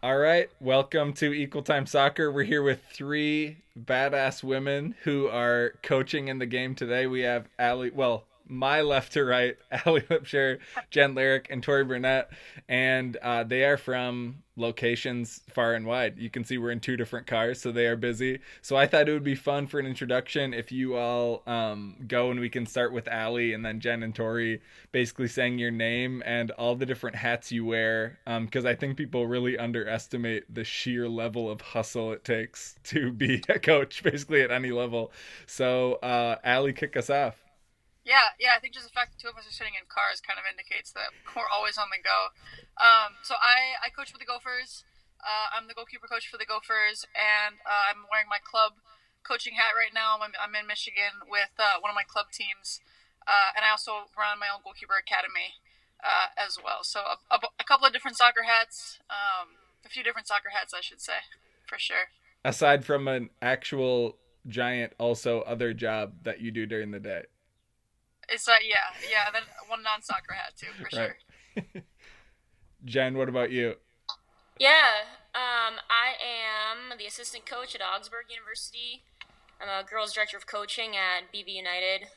All right, welcome to Equal Time Soccer. We're here with three badass women who are coaching in the game today. We have Allie, well, my left to right, Allie Whipshire, Jen Lyric, and Tori Burnett, and they are from locations far and wide. You can see we're in two different cars, so they are busy. So I thought it would be fun for an introduction if you all go and we can start with Allie and then Jen and Tori basically saying your name and all the different hats you wear, because I think people really underestimate the sheer level of hustle it takes to be a coach basically at any level. So Allie, kick us off. Yeah, I think just the fact that two of us are sitting in cars kind of indicates that we're always on the go. So I coach for the Gophers. I'm the goalkeeper coach for the Gophers, and I'm wearing my club coaching hat right now. I'm in Michigan with one of my club teams, and I also run my own goalkeeper academy as well. So a couple of different soccer hats, a few different soccer hats, I should say, for sure. Aside from an actual giant, also other job that you do during the day. It's yeah. Then one non-soccer hat too, for sure. Right. Jen, what about you? Yeah, I am the assistant coach at Augsburg University. I'm a girls director of coaching at BB United,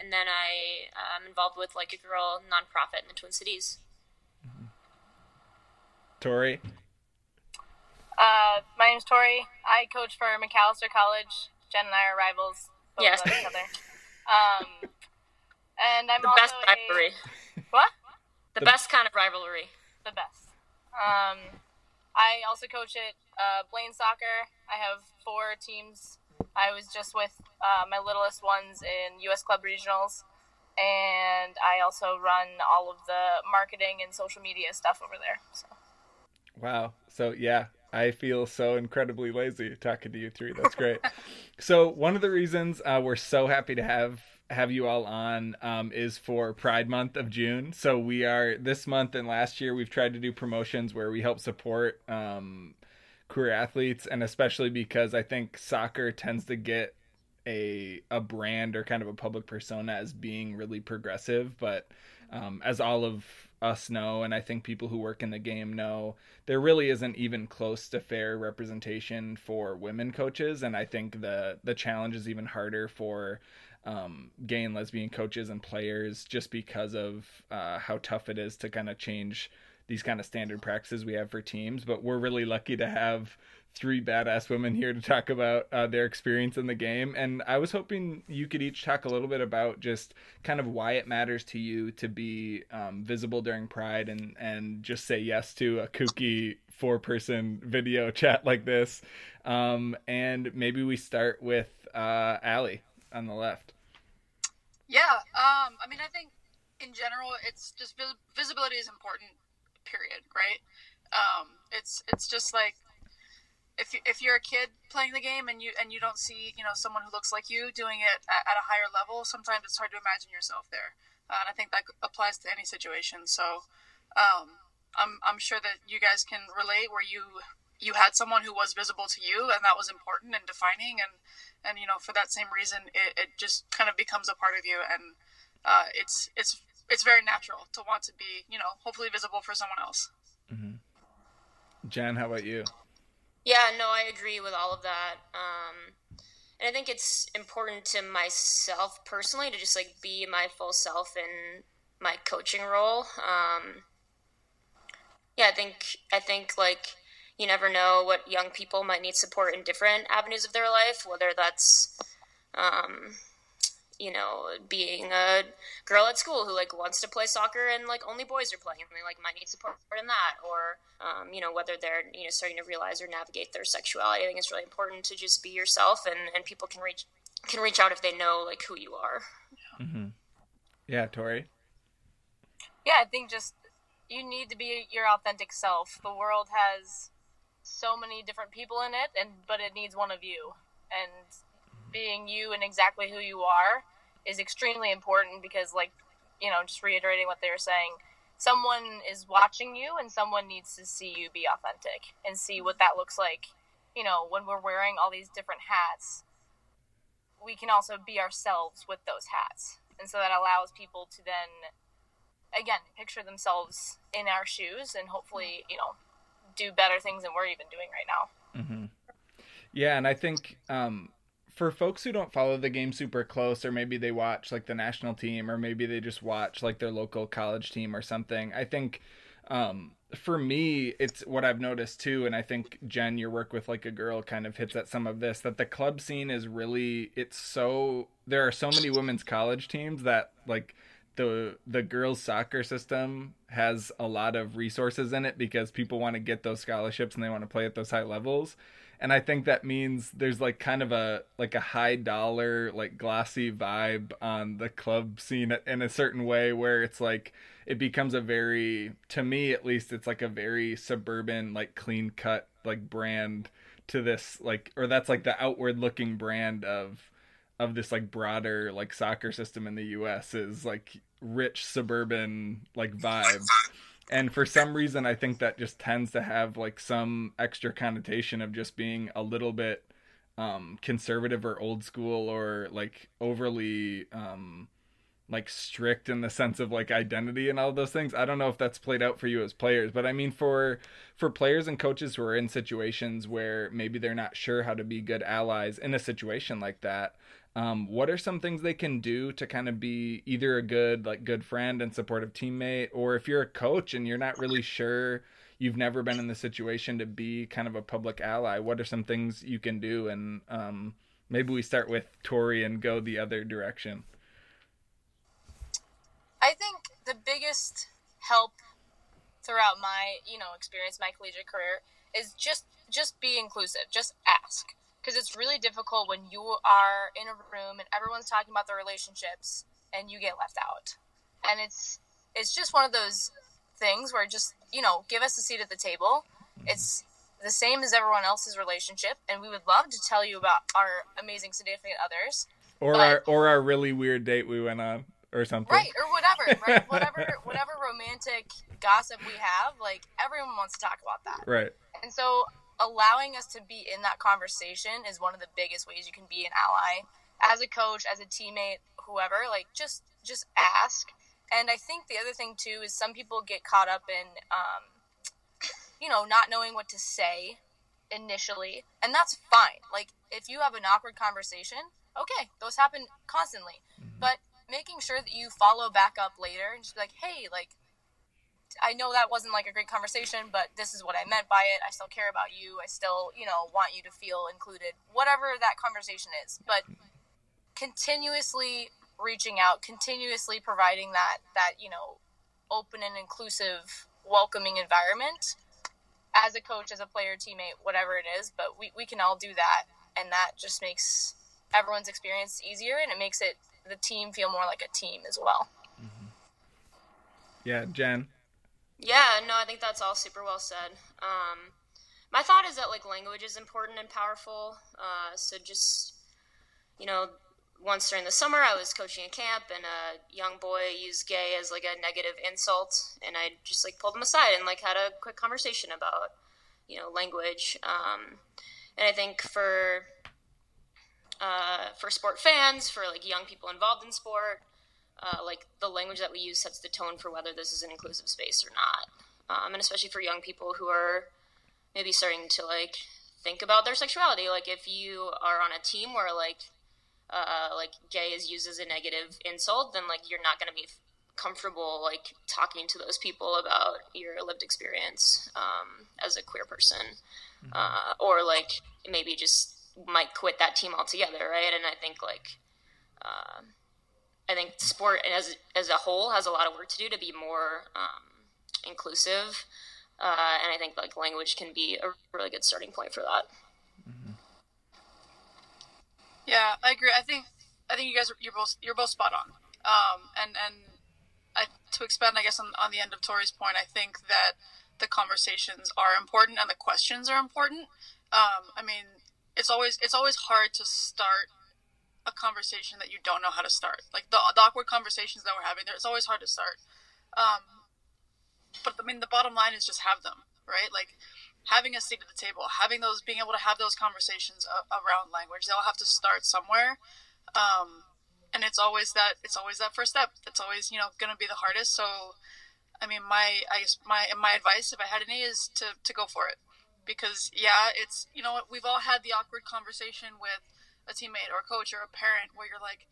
and then I'm involved with like a girl nonprofit in the Twin Cities. Mm-hmm. Tori. My name's Tori. I coach for Macalester College. Jen and I are rivals. Yes. Love each other. And I'm the also best rivalry. What? The best kind of rivalry. The best. I also coach at Blaine Soccer. I have four teams. I was just with my littlest ones in U.S. Club Regionals, and I also run all of the marketing and social media stuff over there. So. Wow. So yeah. I feel so incredibly lazy talking to you three. That's great. So one of the reasons we're so happy to have you all on is for Pride Month of June. So we are this month and last year we've tried to do promotions where we help support queer athletes, and especially because I think soccer tends to get a brand or kind of a public persona as being really progressive, but as all of us know, and I think people who work in the game know, there really isn't even close to fair representation for women coaches, and I think the challenge is even harder for gay and lesbian coaches and players just because of how tough it is to kind of change these kind of standard practices we have for teams. But we're really lucky to have three badass women here to talk about their experience in the game. And I was hoping you could each talk a little bit about just kind of why it matters to you to be visible during Pride and just say yes to a kooky four-person video chat like this. And maybe we start with Allie on the left. Yeah, I mean, I think in general, it's just visibility is important, period, right? It's just like, if you're a kid playing the game and you don't see, you know, someone who looks like you doing it at a higher level, sometimes it's hard to imagine yourself there. And I think that applies to any situation. So I'm sure that you guys can relate where you had someone who was visible to you and that was important and defining. And you know, for that same reason, it just kind of becomes a part of you. And it's very natural to want to be, you know, hopefully visible for someone else. Mm-hmm. Jen, how about you? Yeah, no, I agree with all of that. And I think it's important to myself personally to just like be my full self in my coaching role. Yeah, I think like you never know what young people might need support in different avenues of their life, whether that's, you know, being a girl at school who like wants to play soccer and like only boys are playing and they like might need support in that, or you know, whether they're, you know, starting to realize or navigate their sexuality. I think it's really important to just be yourself, and people can reach out if they know like who you are. Mm-hmm. Yeah, Tori. Yeah, I think just you need to be your authentic self. The world has so many different people in it, but it needs one of you, and being you and exactly who you are is extremely important because, like, you know, just reiterating what they were saying, someone is watching you and someone needs to see you be authentic and see what that looks like. You know, when we're wearing all these different hats, we can also be ourselves with those hats. And so that allows people to then, again, picture themselves in our shoes and hopefully, you know, do better things than we're even doing right now. Mm-hmm. Yeah, and I think for folks who don't follow the game super close, or maybe they watch like the national team, or maybe they just watch like their local college team or something, I think for me, it's what I've noticed too. And I think, Jen, your work with Like a Girl kind of hits at some of this, that the club scene is really, it's so, there are so many women's college teams that like the girls soccer system has a lot of resources in it because people want to get those scholarships and they want to play at those high levels. And I think that means there's like kind of a like a high dollar, like glossy vibe on the club scene in a certain way where it's like it becomes a very, to me at least, it's like a very suburban, like clean cut, like brand to this, like, or that's like the outward looking brand of this like broader like soccer system in the U.S. is like rich suburban like vibe. And for some reason, I think that just tends to have like some extra connotation of just being a little bit conservative or old school or like overly like strict in the sense of like identity and all those things. I don't know if that's played out for you as players, but I mean for players and coaches who are in situations where maybe they're not sure how to be good allies in a situation like that, what are some things they can do to kind of be either a good, like good friend and supportive teammate, or if you're a coach and you're not really sure, you've never been in the situation to be kind of a public ally, what are some things you can do? And maybe we start with Tori and go the other direction. I think the biggest help throughout my, experience, my collegiate career is just be inclusive, just ask. Because it's really difficult when you are in a room and everyone's talking about their relationships and you get left out. And it's just one of those things where just, give us a seat at the table. It's the same as everyone else's relationship, and we would love to tell you about our amazing significant others. Or our really weird date we went on or something. Right, or whatever, right? whatever romantic gossip we have, like everyone wants to talk about that. Right. And so allowing us to be in that conversation is one of the biggest ways you can be an ally. As a coach, as a teammate, whoever, like just ask. And I think the other thing too is some people get caught up in, not knowing what to say initially, and that's fine. Like if you have an awkward conversation, okay, those happen constantly. Mm-hmm. But making sure that you follow back up later and just be like, hey, like, I know that wasn't like a great conversation, but this is what I meant by it. I still care about you. I still, want you to feel included, whatever that conversation is, but continuously reaching out, continuously providing that, open and inclusive, welcoming environment as a coach, as a player, teammate, whatever it is, but we can all do that. And that just makes everyone's experience easier, and it makes the team feel more like a team as well. Mm-hmm. Yeah. Jen. Yeah, no, I think that's all super well said. My thought is that, language is important and powerful. So just, once during the summer I was coaching a camp, and a young boy used gay as, a negative insult. And I just, pulled him aside and, had a quick conversation about, language. And I think for sport fans, for, young people involved in sport, the language that we use sets the tone for whether this is an inclusive space or not. And especially for young people who are maybe starting to think about their sexuality. If you are on a team where gay is used as a negative insult, then you're not going to be comfortable talking to those people about your lived experience as a queer person, or maybe just might quit that team altogether. Right. And I think I think sport as a whole has a lot of work to do to be more inclusive. And I think language can be a really good starting point for that. Mm-hmm. Yeah, I agree. I think you guys you're both spot on. To expand, I guess, on the end of Tori's point, I think that the conversations are important and the questions are important. It's always hard to start a conversation that you don't know how to start. The awkward conversations that we're having there, it's always hard to start. But the bottom line is just have them, right? Having a seat at the table, being able to have those conversations around language, they all have to start somewhere. And it's always that first step. That's always, going to be the hardest. So I mean, my advice, if I had any, is to go for it. Because, yeah, it's, you know what, we've all had the awkward conversation with a teammate or a coach or a parent where you're like,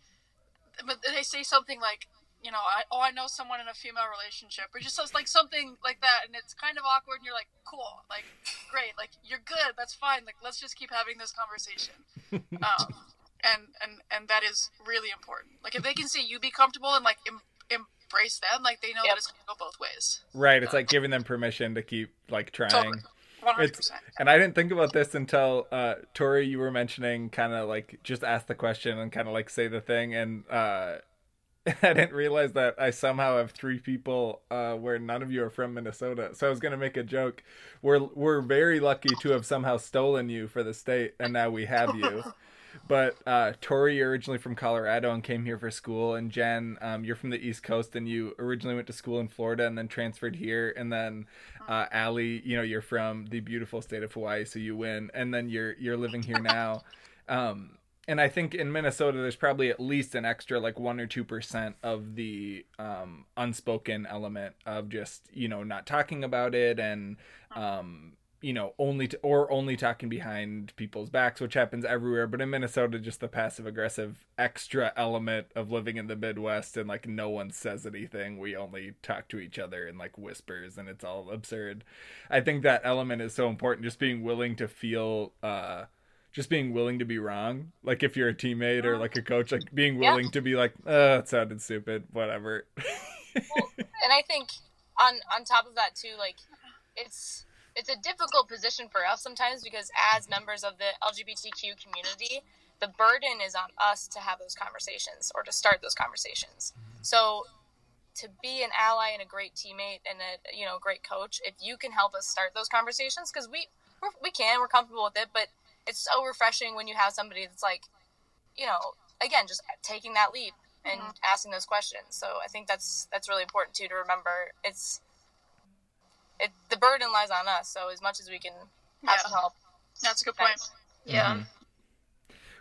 but they say something like, you know, I know someone in a female relationship, or just like something like that, and it's kind of awkward, and you're like, cool, like, great, like, you're good, that's fine, like, let's just keep having this conversation. And that is really important. Like, if they can see you be comfortable and, like, embrace them, like, they know that it's going to go both ways. Right, it's like giving them permission to keep, like, trying. Totally. 100%. And I didn't think about this until, Tori, you were mentioning kind of, like, just ask the question and kind of, like, say the thing, and, I didn't realize that I somehow have three people where none of you are from Minnesota. So I was going to make a joke. We're very lucky to have somehow stolen you for the state, and now we have you. But Tori, you're originally from Colorado and came here for school. And Jen, you're from the East Coast, and you originally went to school in Florida and then transferred here. And then Allie, you know, you're from the beautiful state of Hawaii, so you win. And then you're living here now. And I think in Minnesota, there's probably at least an extra like 1 or 2% of the unspoken element of just, you know, not talking about it and, you know, only talking behind people's backs, which happens everywhere. But in Minnesota, just the passive aggressive extra element of living in the Midwest and like no one says anything. We only talk to each other in like whispers and it's all absurd. I think that element is so important. Just being willing to feel, just being willing to be wrong, like if you're a teammate or like a coach, like being willing to be like, oh, it sounded stupid, whatever. Well, and I think on top of that too, like it's a difficult position for us sometimes because as members of the LGBTQ community, the burden is on us to have those conversations or to start those conversations. So to be an ally and a great teammate and a, you know, great coach, if you can help us start those conversations, because we're comfortable with it, but it's so refreshing when you have somebody that's like, you know, again, just taking that leap and asking those questions. So I think that's really important too, to remember the burden lies on us. So as much as we can have some help. That's a good point. Yeah. Mm-hmm.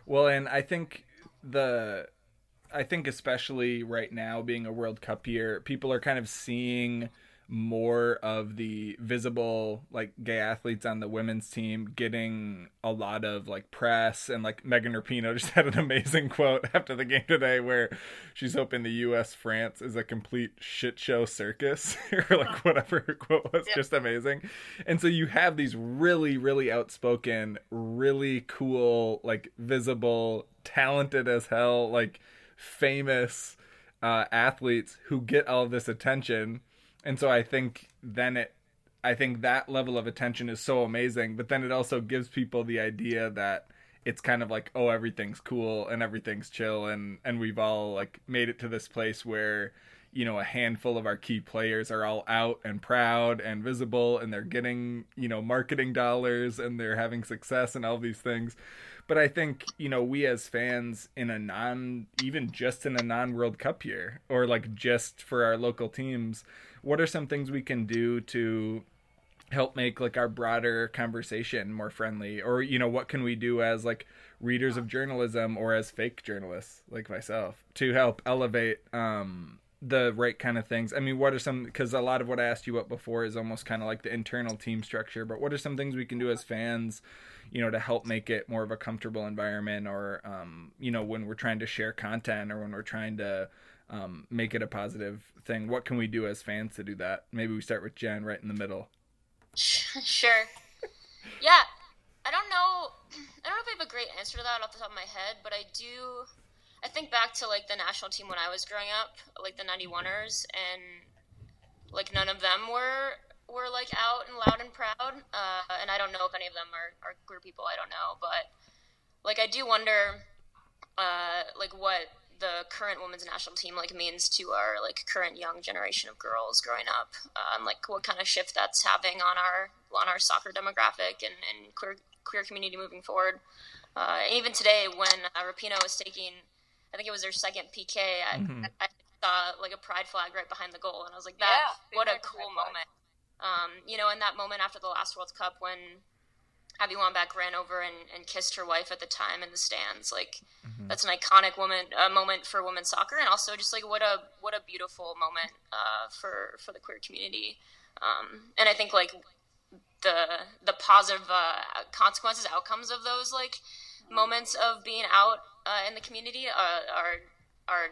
Well, and I think especially right now being a World Cup year, people are kind of seeing more of the visible like gay athletes on the women's team getting a lot of like press, and like Megan Rapinoe just had an amazing quote after the game today where she's hoping the U.S.-France is a complete shit show circus or like whatever her quote was. Just amazing. And so you have these really, really outspoken, really cool, like visible, talented as hell, like famous athletes who get all this attention. And so I think that level of attention is so amazing, but then it also gives people the idea that it's kind of like, oh, everything's cool and everything's chill. And we've all like made it to this place where, you know, a handful of our key players are all out and proud and visible and they're getting, you know, marketing dollars and they're having success and all these things. But I think, you know, we as fans in a non World Cup year or like just for our local teams, what are some things we can do to help make like our broader conversation more friendly? Or, you know, what can we do as like readers of journalism or as fake journalists like myself to help elevate the right kind of things? I mean, what are some, because a lot of what I asked you up before is almost kind of like the internal team structure, but what are some things we can do as fans, you know, to help make it more of a comfortable environment or, you know, when we're trying to share content or when we're trying to make it a positive thing? What can we do as fans to do that? Maybe we start with Jen right in the middle. Sure. Yeah. I don't know if I have a great answer to that off the top of my head, but I think back to like the national team when I was growing up, like the 91ers, and like none of them were like out and loud and proud. And I don't know if any of them are queer people. I don't know, but like I do wonder, like what the current women's national team like means to our like current young generation of girls growing up, and like what kind of shift that's having on our soccer demographic and queer community moving forward. Even today, when Rapinoe was taking, I think it was their second PK. I saw like a pride flag right behind the goal, and I was like, "That what a cool moment!" You know, in that moment after the last World Cup, when Abby Wambach ran over and kissed her wife at the time in the stands. Like, mm-hmm. that's an iconic moment for women's soccer, and also just like what a beautiful moment for the queer community. And I think like the positive consequences, outcomes of those like moments of being out in the community are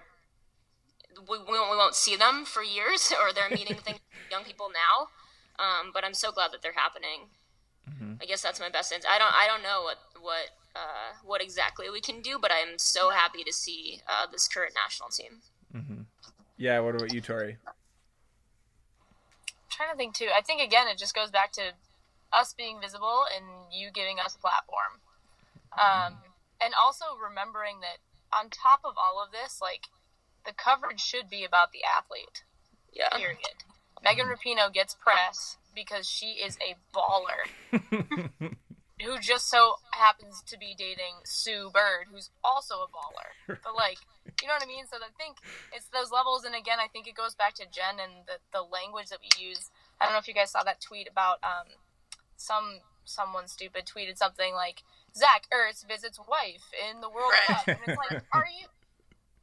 we won't see them for years, or they're meaning things young people now. But I'm so glad that they're happening. Mm-hmm. I guess that's my best sense. I don't know what exactly we can do, but I'm so happy to see this current national team. Mm-hmm. Yeah. What about you, Tori? I'm trying to think too. I think again, it just goes back to us being visible and you giving us a platform. And also remembering that on top of all of this, like the coverage should be about the athlete. Yeah. Period. Megan Rapinoe gets press because she is a baller who just so happens to be dating Sue Bird, who's also a baller. But, like, you know what I mean? So I think it's those levels. And, again, I think it goes back to Jen and the language that we use. I don't know if you guys saw that tweet about someone stupid tweeted something like, Zach Ertz visits wife in the World Cup. And it's like, are you...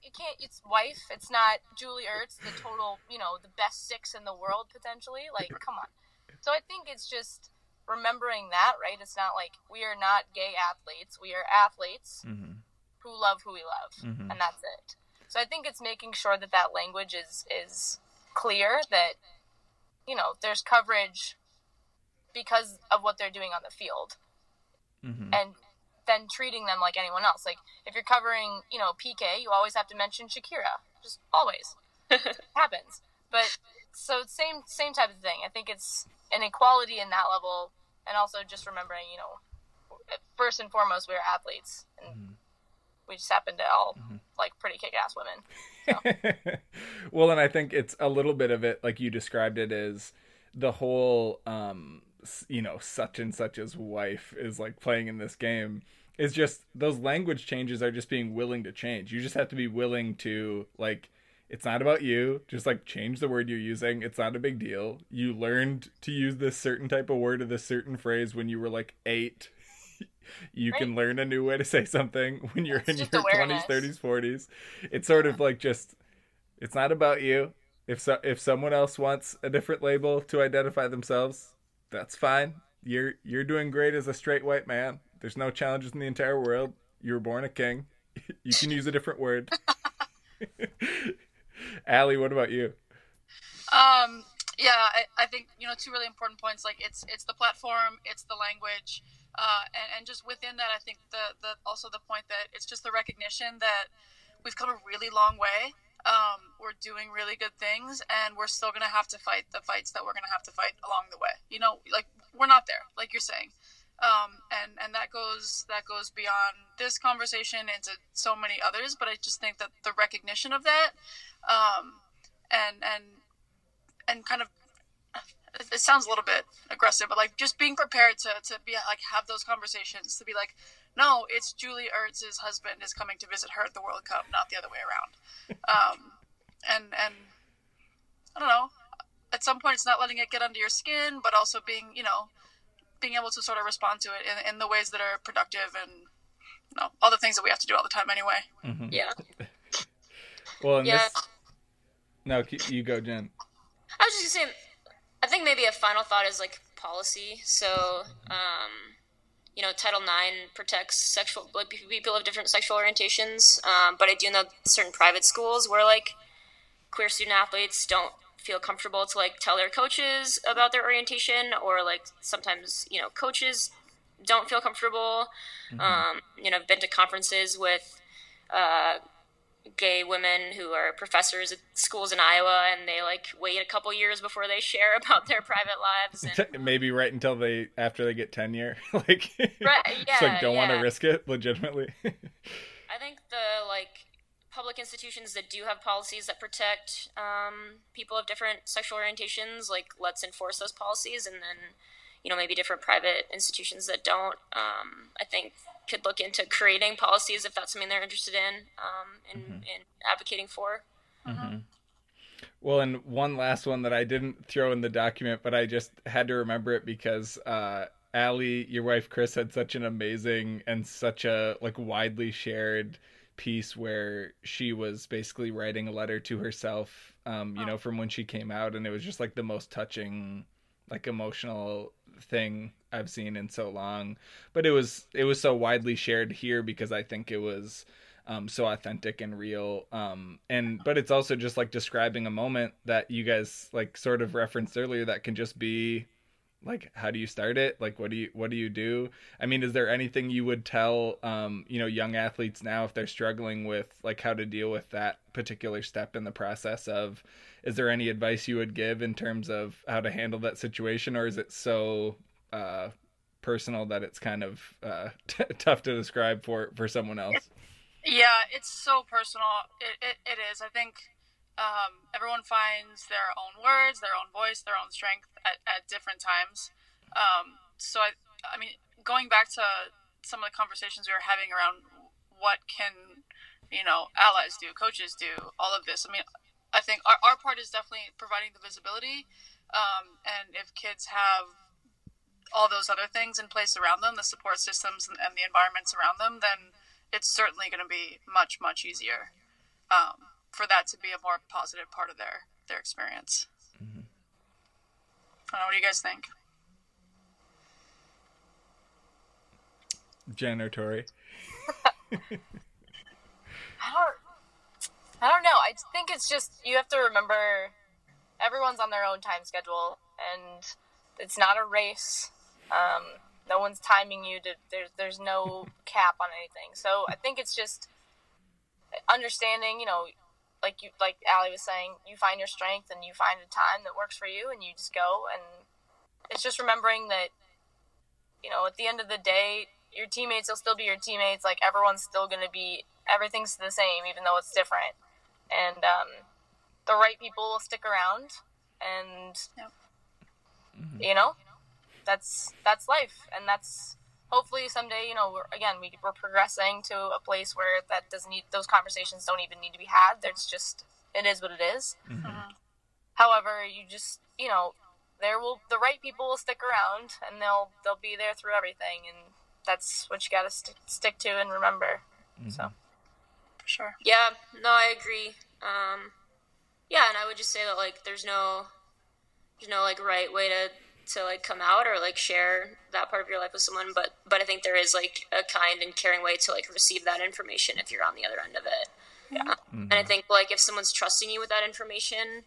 You can't, it's wife, it's not Julie Ertz, the total, you know, the best six in the world, potentially. Like, come on. So I think it's just remembering that, right? It's not like we are not gay athletes. We are athletes mm-hmm. who love who we love, mm-hmm. and that's it. So I think it's making sure that that language is clear, that, you know, there's coverage because of what they're doing on the field. Mm-hmm. And then treating them like anyone else. Like, if you're covering, you know, PK, you always have to mention Shakira. Just always. It happens. But, so same type of thing. I think it's an equality in that level, and also just remembering, you know, first and foremost, we're athletes. And mm-hmm. we just happen to all, mm-hmm. like, pretty kick-ass women. So. Well, and I think it's a little bit of it, like you described it, as the whole, you know, such and such's wife is, like, playing in this game. It's just those language changes are just being willing to change. You just have to be willing to, like, it's not about you. Just, like, change the word you're using. It's not a big deal. You learned to use this certain type of word or this certain phrase when you were, like, 8. You right. can learn a new way to say something when you're in your awareness. 20s, 30s, 40s. It's sort of, like, just, it's not about you. If someone else wants a different label to identify themselves, that's fine. You're doing great as a straight white man. There's no challenges in the entire world. You were born a king. You can use a different word. Allie, what about you? Yeah, I think, you know, two really important points. Like, it's the platform, it's the language, and just within that, I think also the point that it's just the recognition that we've come a really long way. We're doing really good things, and we're still going to have to fight the fights that we're going to have to fight along the way. You know, like, we're not there, like you're saying. And that goes beyond this conversation into so many others, but I just think that the recognition of that, and kind of, it sounds a little bit aggressive, but like just being prepared to be like, have those conversations, to be like, no, it's Julie Ertz's husband is coming to visit her at the World Cup, not the other way around. And I don't know, at some point it's not letting it get under your skin, but also being, you know, being able to sort of respond to it in the ways that are productive, and, you know, all the things that we have to do all the time anyway. Mm-hmm. Yeah. Well, and yeah. This... No, you go, Jen. I was just going to say, I think maybe a final thought is like policy. So, you know, Title IX protects people of different sexual orientations. But I do know certain private schools where like queer student athletes don't feel comfortable to like tell their coaches about their orientation, or like sometimes, you know, coaches don't feel comfortable. Mm-hmm. You know, I've been to conferences with, gay women who are professors at schools in Iowa, and they like wait a couple years before they share about their private lives, and maybe right until after they get tenure. Like, right, yeah, just like don't want to risk it legitimately. I think the like public institutions that do have policies that protect people of different sexual orientations, like, let's enforce those policies, and then, you know, maybe different private institutions that don't, I think could look into creating policies if that's something they're interested in, mm-hmm. in advocating for. Mm-hmm. Well, and one last one that I didn't throw in the document, but I just had to remember it because Allie, your wife Chris, had such an amazing and such a like widely shared piece where she was basically writing a letter to herself, you know, from when she came out, and it was just like the most touching, like emotional thing I've seen in so long. But it was so widely shared here because I think it was so authentic and real. But it's also just like describing a moment that you guys like sort of referenced earlier that can just be like, how do you start it? Like, what do you do? I mean, is there anything you would tell, you know, young athletes now if they're struggling with like how to deal with that particular step in the process of, is there any advice you would give in terms of how to handle that situation? Or is it so personal that it's kind of tough to describe for someone else? Yeah, it's so personal. It is. I think everyone finds their own words, their own voice, their own strength at different times. So, I mean, going back to some of the conversations we were having around what can, you know, allies do, coaches do, all of this. I mean, I think our part is definitely providing the visibility. And if kids have all those other things in place around them, the support systems and the environments around them, then it's certainly going to be much, much easier. For that to be a more positive part of their experience. Mm-hmm. I don't know, what do you guys think? Jen or Tori? I don't know. I think it's just, you have to remember everyone's on their own time schedule and it's not a race. No one's timing you to, there's no cap on anything. So I think it's just understanding, you know, like Allie was saying, you find your strength and you find a time that works for you and you just go. And it's just remembering that, you know, at the end of the day, your teammates will still be your teammates. Like, everyone's still going to be, everything's the same, even though it's different. And the right people will stick around. And, mm-hmm. you know, that's life. And that's hopefully someday, you know, we're progressing to a place where that doesn't need, those conversations don't even need to be had. There's just, it is what it is. Mm-hmm. However, you just, you know, the right people will stick around and they'll be there through everything. And that's what you got to stick to and remember. Mm-hmm. So, for sure. Yeah, no, I agree. And I would just say that, like, there's no like right way to like come out or like share that part of your life with someone, but I think there is like a kind and caring way to like receive that information if you're on the other end of it. Yeah. Mm-hmm. And I think like if someone's trusting you with that information,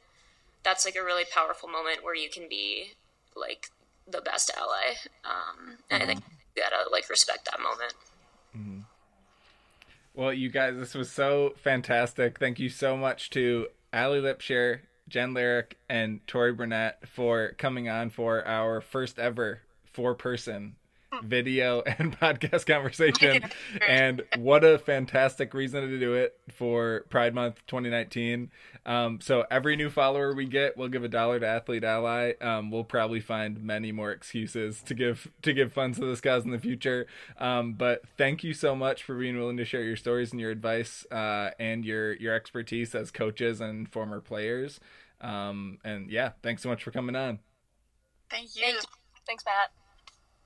that's like a really powerful moment where you can be like the best ally. And I think you gotta like respect that moment. Mm-hmm. Well, you guys, this was so fantastic. Thank you so much to Allie Whipshire, Jen Lyric, and Tori Burnett for coming on for our first ever four-person video and podcast conversation. And what a fantastic reason to do it for Pride Month 2019. So every new follower we get, we'll give $1 to Athlete Ally. We'll probably find many more excuses to give funds to this cause in the future. But thank you so much for being willing to share your stories and your advice and your expertise as coaches and former players. And yeah, thanks so much for coming on. Thank you. Thanks, Matt.